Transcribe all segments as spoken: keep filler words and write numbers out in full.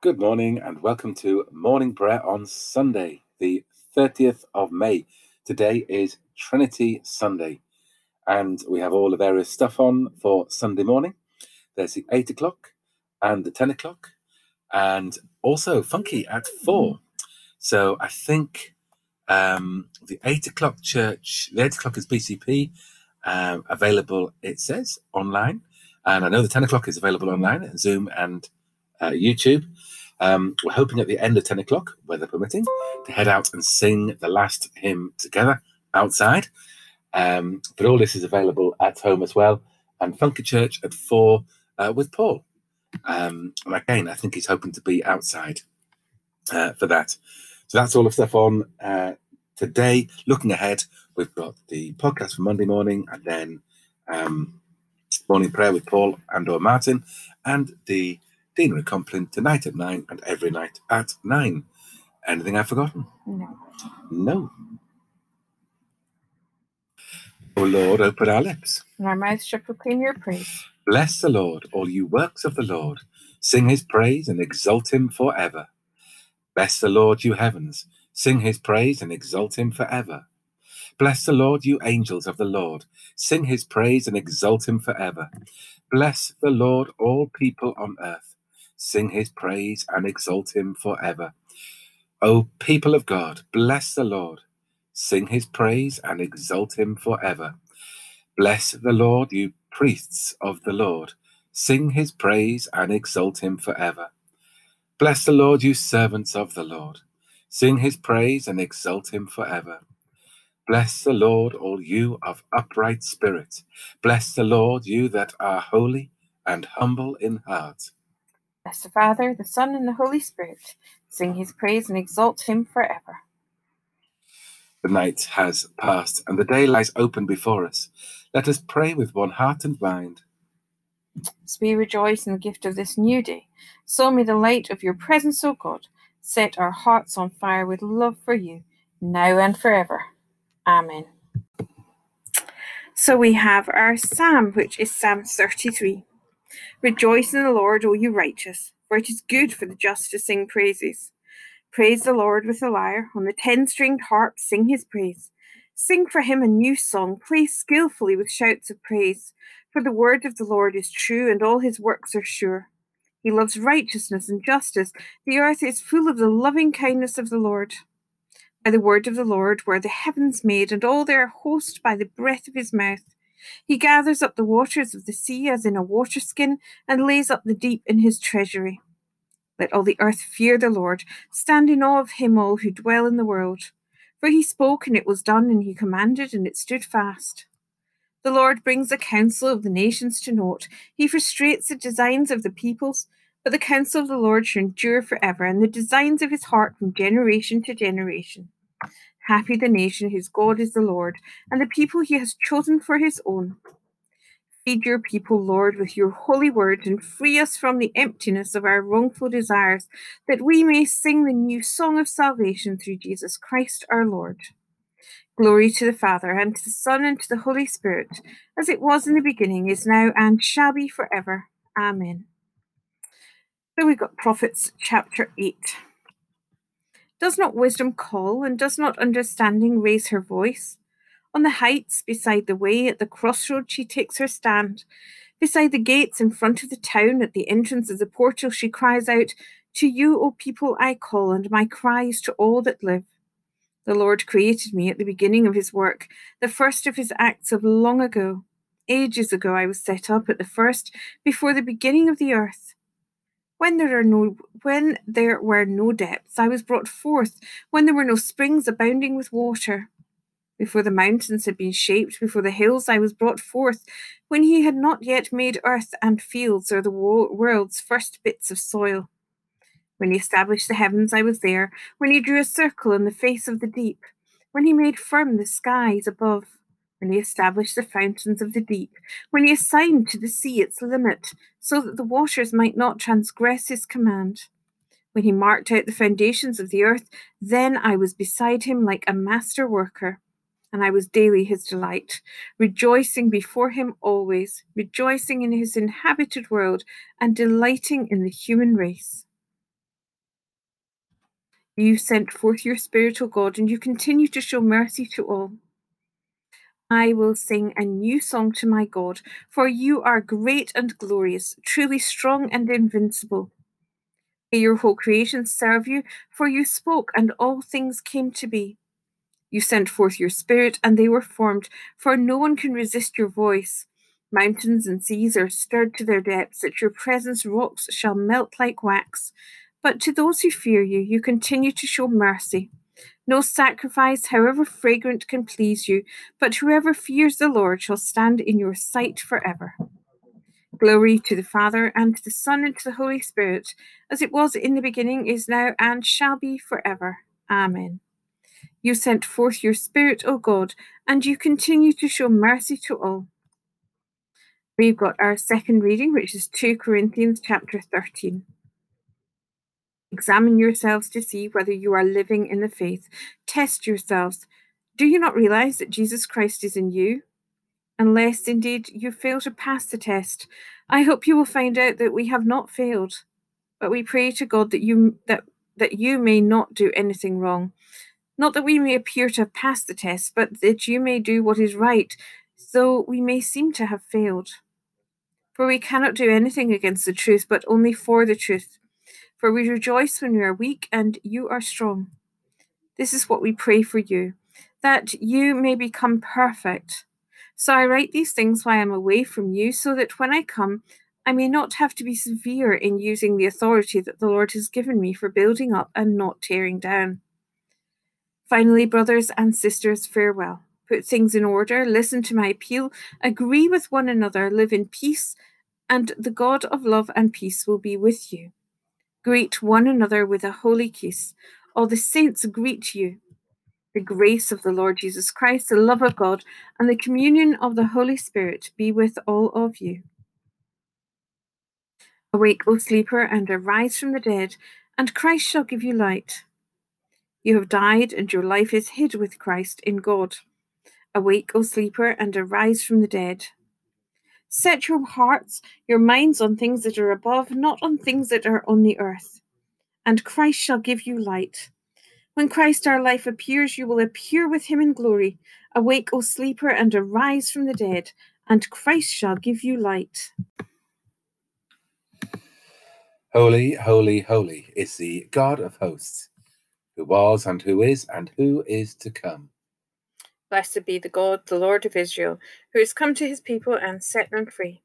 Good morning and welcome to Morning Prayer on Sunday, the thirtieth of May. Today is Trinity Sunday and we have all the various stuff on for Sunday morning. There's the eight o'clock and the ten o'clock and also funky at four. So I think um, the eight o'clock church, the eight o'clock is B C P, uh, available, it says, online. And I know the ten o'clock is available online at Zoom and Uh, YouTube. Um, we're hoping at the end of ten o'clock, weather permitting, to head out and sing the last hymn together outside. Um, but all this is available at home as well. And Funky Church at four uh, with Paul. Um, and again, I think he's hoping to be outside uh, for that. So that's all the stuff on uh, today. Looking ahead, we've got the podcast for Monday morning and then um, Morning Prayer with Paul and or Martin and the Deanery Compline tonight at nine and every night at nine. Anything I've forgotten? No. No. O Lord, open our lips. And our mouths shall proclaim your praise. Bless the Lord, all you works of the Lord. Sing his praise and exalt him forever. Bless the Lord, you heavens. Sing his praise and exalt him forever. Bless the Lord, you angels of the Lord. Sing his praise and exalt him forever. Bless the Lord, all people on earth. Sing his praise and exalt him forever. O people of God, bless the Lord. Sing his praise and exalt him forever. Bless the Lord, you priests of the Lord. Sing his praise and exalt him forever. Bless the Lord, you servants of the Lord. Sing his praise and exalt him forever. Bless the Lord, all you of upright spirit. Bless the Lord, you that are holy and humble in heart. Bless the Father, the Son, and the Holy Spirit. Sing his praise and exalt him forever. The night has passed, and the day lies open before us. Let us pray with one heart and mind. As we rejoice in the gift of this new day, so may the light of your presence, O God, set our hearts on fire with love for you, now and forever. Amen. So we have our psalm, which is Psalm thirty-three. Rejoice in the Lord, O you righteous, for it is good for the just to sing praises. Praise the Lord with the lyre, on the ten-stringed harp sing his praise. Sing for him a new song, play skillfully with shouts of praise. For the word of the Lord is true, and all his works are sure. He loves righteousness and justice. The earth is full of the loving kindness of the Lord. By the word of the Lord were the heavens made, and all their host by the breath of his mouth. He gathers up the waters of the sea as in a waterskin, and lays up the deep in his treasury. Let all the earth fear the Lord, stand in awe of him, all who dwell in the world. For he spoke, and it was done, and he commanded, and it stood fast. The Lord brings the counsel of the nations to naught. He frustrates the designs of the peoples. But the counsel of the Lord shall endure forever, and the designs of his heart from generation to generation. Happy the nation whose God is the Lord, and the people he has chosen for his own. Feed your people, Lord, with your holy word, and free us from the emptiness of our wrongful desires, that we may sing the new song of salvation through Jesus Christ our Lord. Glory to the Father, and to the Son, and to the Holy Spirit, as it was in the beginning, is now, and shall be forever. Amen. So we've got Prophets chapter eight. Does not wisdom call, and does not understanding raise her voice? On the heights, beside the way, at the crossroad she takes her stand. Beside the gates in front of the town, at the entrance of the portal, she cries out, "To you, O people, I call, and my cry is to all that live." The Lord created me at the beginning of his work, the first of his acts of long ago. Ages ago I was set up at the first, before the beginning of the earth. When there, are no, when there were no depths, I was brought forth, when there were no springs abounding with water. Before the mountains had been shaped, before the hills I was brought forth, when he had not yet made earth and fields or the world's first bits of soil. When he established the heavens, I was there, when he drew a circle on the face of the deep, when he made firm the skies above, when he established the fountains of the deep, when he assigned to the sea its limit, so that the waters might not transgress his command. When he marked out the foundations of the earth, then I was beside him like a master worker, and I was daily his delight, rejoicing before him always, rejoicing in his inhabited world, and delighting in the human race. You sent forth your spiritual God, and you continue to show mercy to all. I will sing a new song to my God, for you are great and glorious, truly strong and invincible. May your whole creation serve you, for you spoke, and all things came to be. You sent forth your spirit, and they were formed, for no one can resist your voice. Mountains and seas are stirred to their depths, at your presence rocks shall melt like wax. But to those who fear you, you continue to show mercy. No sacrifice, however fragrant, can please you, but whoever fears the Lord shall stand in your sight forever. Glory to the Father, and to the Son, and to the Holy Spirit, as it was in the beginning, is now, and shall be forever. Amen. You sent forth your Spirit, O God, and you continue to show mercy to all. We've got our second reading, which is Second Corinthians chapter thirteen. Examine yourselves to see whether you are living in the faith. Test yourselves. Do you not realize that Jesus Christ is in you? Unless, indeed, you fail to pass the test. I hope you will find out that we have not failed. But we pray to God that you that, that you may not do anything wrong. Not that we may appear to have passed the test, but that you may do what is right, though we may seem to have failed. For we cannot do anything against the truth, but only for the truth. For we rejoice when we are weak, and you are strong. This is what we pray for you, that you may become perfect. So I write these things while I am away from you, so that when I come, I may not have to be severe in using the authority that the Lord has given me for building up and not tearing down. Finally, brothers and sisters, farewell. Put things in order, listen to my appeal, agree with one another, live in peace, and the God of love and peace will be with you. Greet one another with a holy kiss. All the saints greet you. The grace of the Lord Jesus Christ, the love of God, and the communion of the Holy Spirit be with all of you. Awake, O sleeper, and arise from the dead, and Christ shall give you light. You have died, and your life is hid with Christ in God. Awake, O sleeper, and arise from the dead. Set your hearts, your minds on things that are above, not on things that are on the earth. And Christ shall give you light. When Christ our life appears, you will appear with him in glory. Awake, O sleeper, and arise from the dead, and Christ shall give you light. Holy, holy, holy is the God of hosts, who was and who is and who is to come. Blessed be the God, the Lord of Israel, who has come to his people and set them free.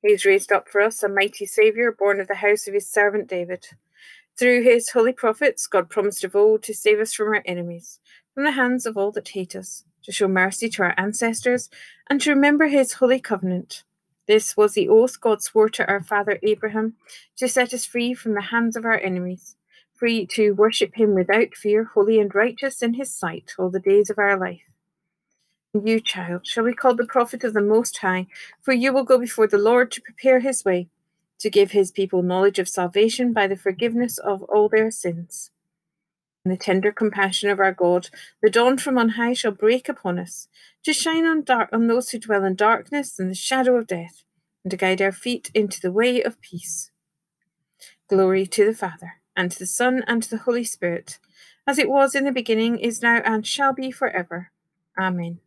He has raised up for us a mighty Saviour, born of the house of his servant David. Through his holy prophets, God promised of old to save us from our enemies, from the hands of all that hate us, to show mercy to our ancestors, and to remember his holy covenant. This was the oath God swore to our father Abraham, to set us free from the hands of our enemies, free to worship him without fear, holy and righteous in his sight all the days of our life. You, child, shall be called the prophet of the Most High, for you will go before the Lord to prepare his way, to give his people knowledge of salvation by the forgiveness of all their sins. In the tender compassion of our God, the dawn from on high shall break upon us, to shine on, dark, on those who dwell in darkness and the shadow of death, and to guide our feet into the way of peace. Glory to the Father, and to the Son, and to the Holy Spirit, as it was in the beginning, is now, and shall be forever. Amen.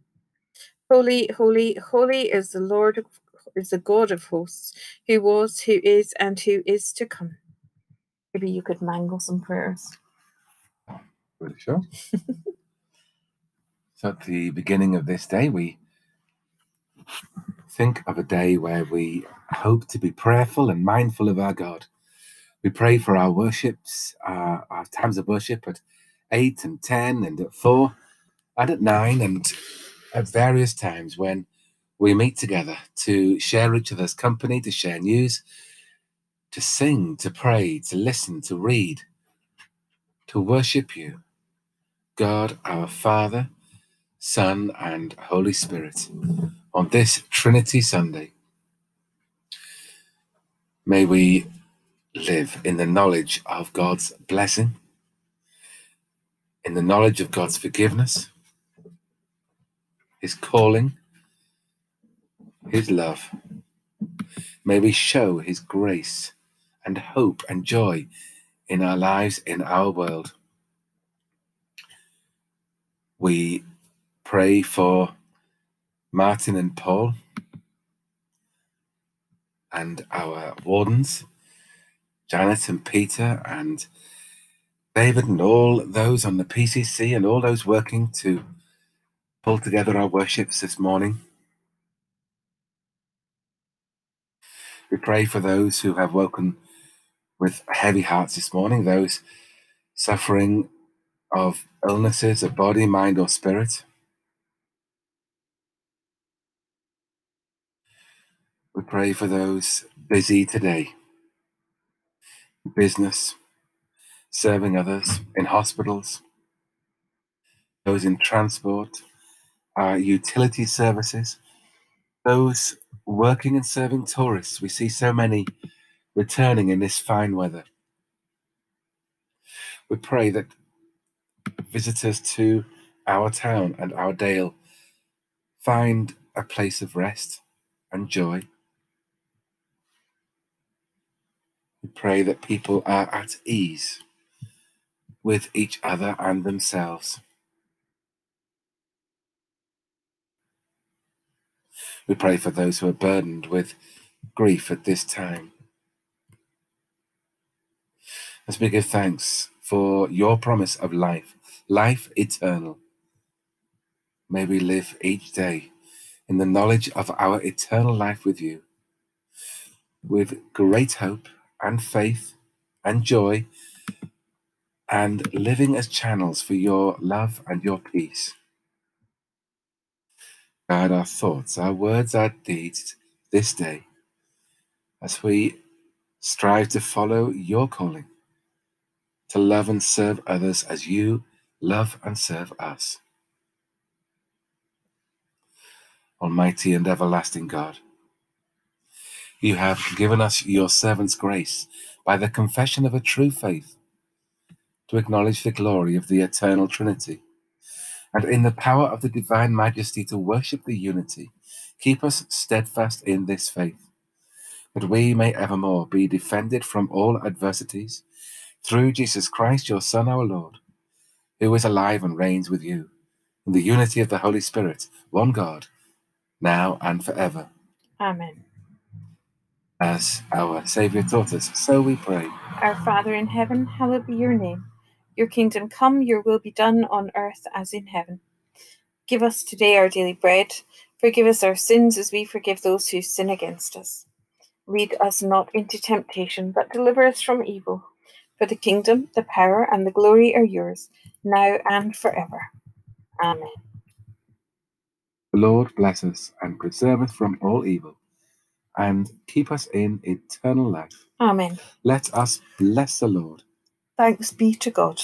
Holy, holy, holy is the Lord of is the God of hosts, who was, who is, and who is to come. Maybe you could mangle some prayers. Oh, really sure. So at the beginning of this day, we think of a day where we hope to be prayerful and mindful of our God. We pray for our worships, our, our times of worship at eight and ten and at four and at nine and at various times when we meet together to share each other's company, to share news, to sing, to pray, to listen, to read, to worship you, God, our Father, Son, and Holy Spirit, on this Trinity Sunday. May we live in the knowledge of God's blessing, in the knowledge of God's forgiveness, his calling, his love. May we show his grace and hope and joy in our lives, in our world. we pray for Martin and Paul and our wardens, Janet and Peter and David and all those on the P C C and all those working to pull together our worships this morning. We pray for those who have woken with heavy hearts this morning, those suffering of illnesses of body, mind or spirit. We pray for those busy today, business, serving others, in hospitals, those in transport, our utility services, those working and serving tourists. We see so many returning in this fine weather. We pray that visitors to our town and our Dale find a place of rest and joy. We pray that people are at ease with each other and themselves. We pray for those who are burdened with grief at this time. As we give thanks for your promise of life, life eternal, may we live each day in the knowledge of our eternal life with you, with great hope and faith and joy, and living as channels for your love and your peace. Guide our thoughts, our words, our deeds this day, as we strive to follow your calling, to love and serve others as you love and serve us. Almighty and everlasting God, you have given us your servants' grace by the confession of a true faith to acknowledge the glory of the eternal Trinity, and in the power of the divine majesty to worship the unity. Keep us steadfast in this faith, that we may evermore be defended from all adversities, through Jesus Christ, your Son, our Lord, who is alive and reigns with you, in the unity of the Holy Spirit, one God, now and forever. Amen. As our Saviour taught us, so we pray. Our Father in heaven, hallowed be your name. Your kingdom come, your will be done on earth as in heaven. Give us today our daily bread. Forgive us our sins as we forgive those who sin against us. Lead us not into temptation, but deliver us from evil. For the kingdom, the power, and the glory are yours, now and forever. Amen. The Lord bless us and preserve us from all evil, and keep us in eternal life. Amen. Let us bless the Lord. Thanks be to God.